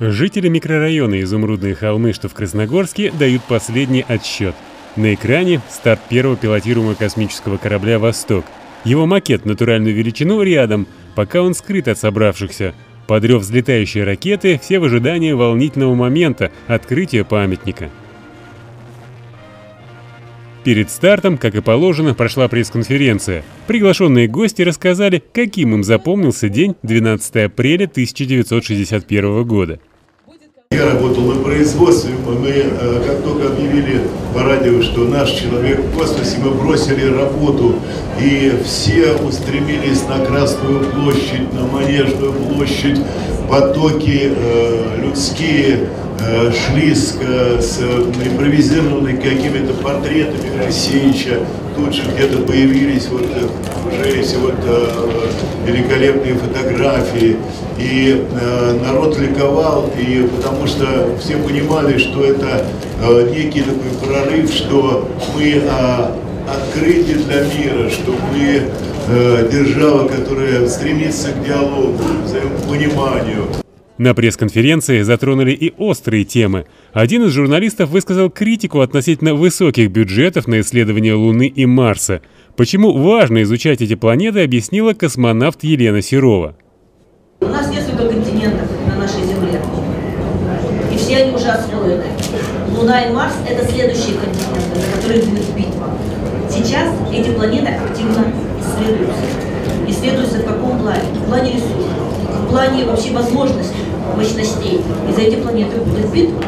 Жители микрорайона «Изумрудные холмы», что в Красногорске, дают последний отсчет. На экране старт первого пилотируемого космического корабля «Восток». Его макет в натуральную величину рядом, пока он скрыт от собравшихся. Подрев взлетающие ракеты, все в ожидании волнительного момента открытия памятника. Перед стартом, как и положено, прошла пресс-конференция. Приглашенные гости рассказали, каким им запомнился день 12 апреля 1961 года. Я работал на производстве, мы как только объявили по радио, что наш человек в космосе, мы бросили работу, и все устремились на Красную площадь, на Манежную площадь, потоки людские шли с импровизированными какими-то портретами Алексеевича, тут же где-то появились вот уже эти вот великолепные фотографии, и народ ликовал, и потому что все понимали, что это некий такой прорыв, что мы открытие для мира, что мы держава, которая стремится к диалогу, к взаимопониманию. На пресс-конференции затронули и острые темы. Один из журналистов высказал критику относительно высоких бюджетов на исследование Луны и Марса. Почему важно изучать эти планеты, объяснила космонавт Елена Серова. У нас несколько континентов на нашей Земле, и все они уже освоены. Луна и Марс – это следующие континенты, на которые будет битва. Сейчас эти планеты активно исследуются. Исследуются в каком плане? В плане ресурсов. В плане вообще возможностей, мощностей. И за эти планеты будет битва.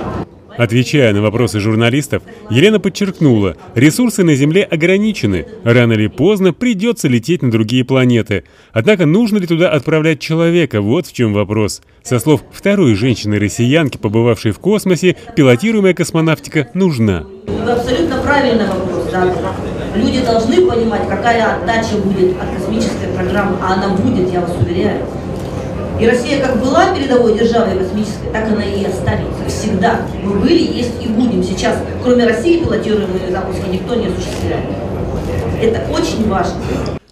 Отвечая на вопросы журналистов, Елена подчеркнула, ресурсы на Земле ограничены. Рано или поздно придется лететь на другие планеты. Однако нужно ли туда отправлять человека? Вот в чем вопрос. Со слов второй женщины-россиянки, побывавшей в космосе, пилотируемая космонавтика нужна. Вы абсолютно правильный вопрос задали. Люди должны понимать, какая отдача будет от космической программы, а она будет, я вас уверяю. И Россия как была передовой державой космической, так она и останется всегда. Мы были, есть и будем. Сейчас, кроме России, пилотируемые запуски никто не осуществляет. Это очень важно.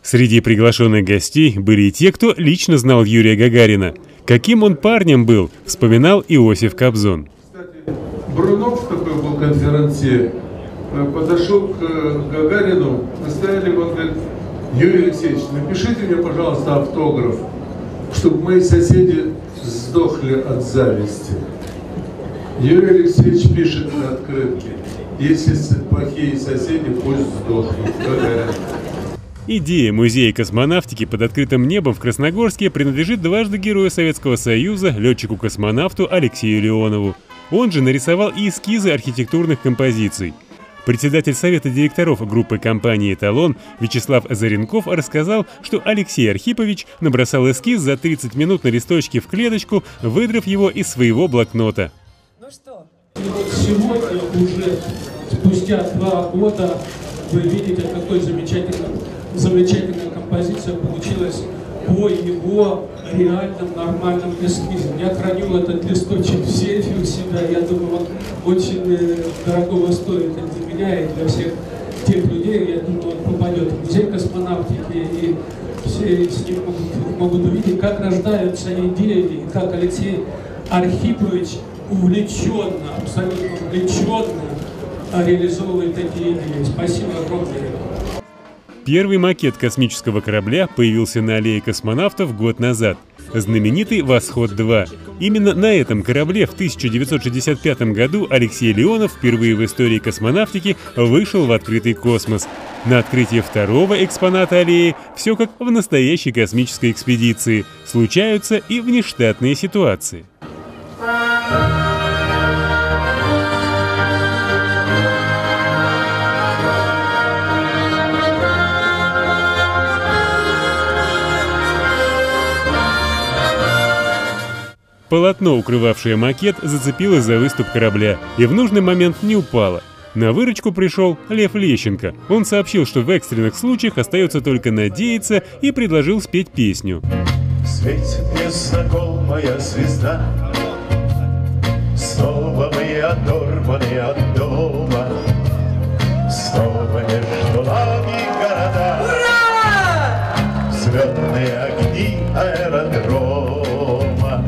Среди приглашенных гостей были и те, кто лично знал Юрия Гагарина. Каким он парнем был, вспоминал Иосиф Кобзон. Кстати, Брунов, который был конферансье, подошел к Гагарину, поставили, он говорит: Юрий Алексеевич, напишите мне, пожалуйста, автограф, чтобы мои соседи сдохли от зависти. Юрий Алексеевич пишет на открытке: если плохие соседи, пусть сдохнут. Идея музея космонавтики под открытым небом в Красногорске принадлежит дважды герою Советского Союза, летчику-космонавту Алексею Леонову. Он же нарисовал и эскизы архитектурных композиций. Председатель совета директоров группы компании «Эталон» Вячеслав Заренков рассказал, что Алексей Архипович набросал эскиз за 30 минут на листочке в клеточку, выдрав его из своего блокнота. Ну что? И вот сегодня уже спустя 2 года вы видите, какой замечательная композиция получилась по его реальным нормальным эскизам. Я хранил этот листочек в сейфе у себя. Я думаю, он очень дорогого стоит и для меня, и для всех тех людей. Я думаю, он попадет в музей космонавтики, и все с ним могут увидеть, как рождаются идеи, и как Алексей Архипович увлеченно, абсолютно увлеченно реализовывает эти идеи. Спасибо огромное. Первый макет космического корабля появился на Аллее Космонавтов год назад. Знаменитый «Восход-2». Именно на этом корабле в 1965 году Алексей Леонов впервые в истории космонавтики вышел в открытый космос. На открытии второго экспоната аллеи все как в настоящей космической экспедиции. Случаются и внештатные ситуации. Полотно, укрывавшее макет, зацепилось за выступ корабля и в нужный момент не упало. На выручку пришел Лев Лещенко. Он сообщил, что в экстренных случаях остается только надеяться, и предложил спеть песню. Светит незнакомая звезда, Снова мы оторваны от дома, снова между нами города. Ура! Взлетные огни аэродрома.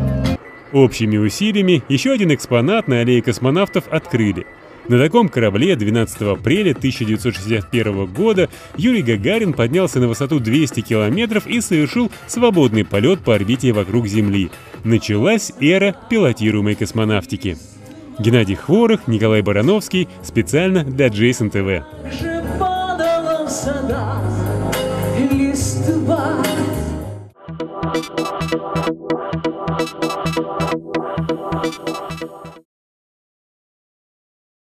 Общими усилиями еще один экспонат на аллее космонавтов открыли. На таком корабле 12 апреля 1961 года Юрий Гагарин поднялся на высоту 200 километров и совершил свободный полет по орбите вокруг Земли. Началась эра пилотируемой космонавтики. Геннадий Хворых, Николай Барановский. Специально для Jason TV.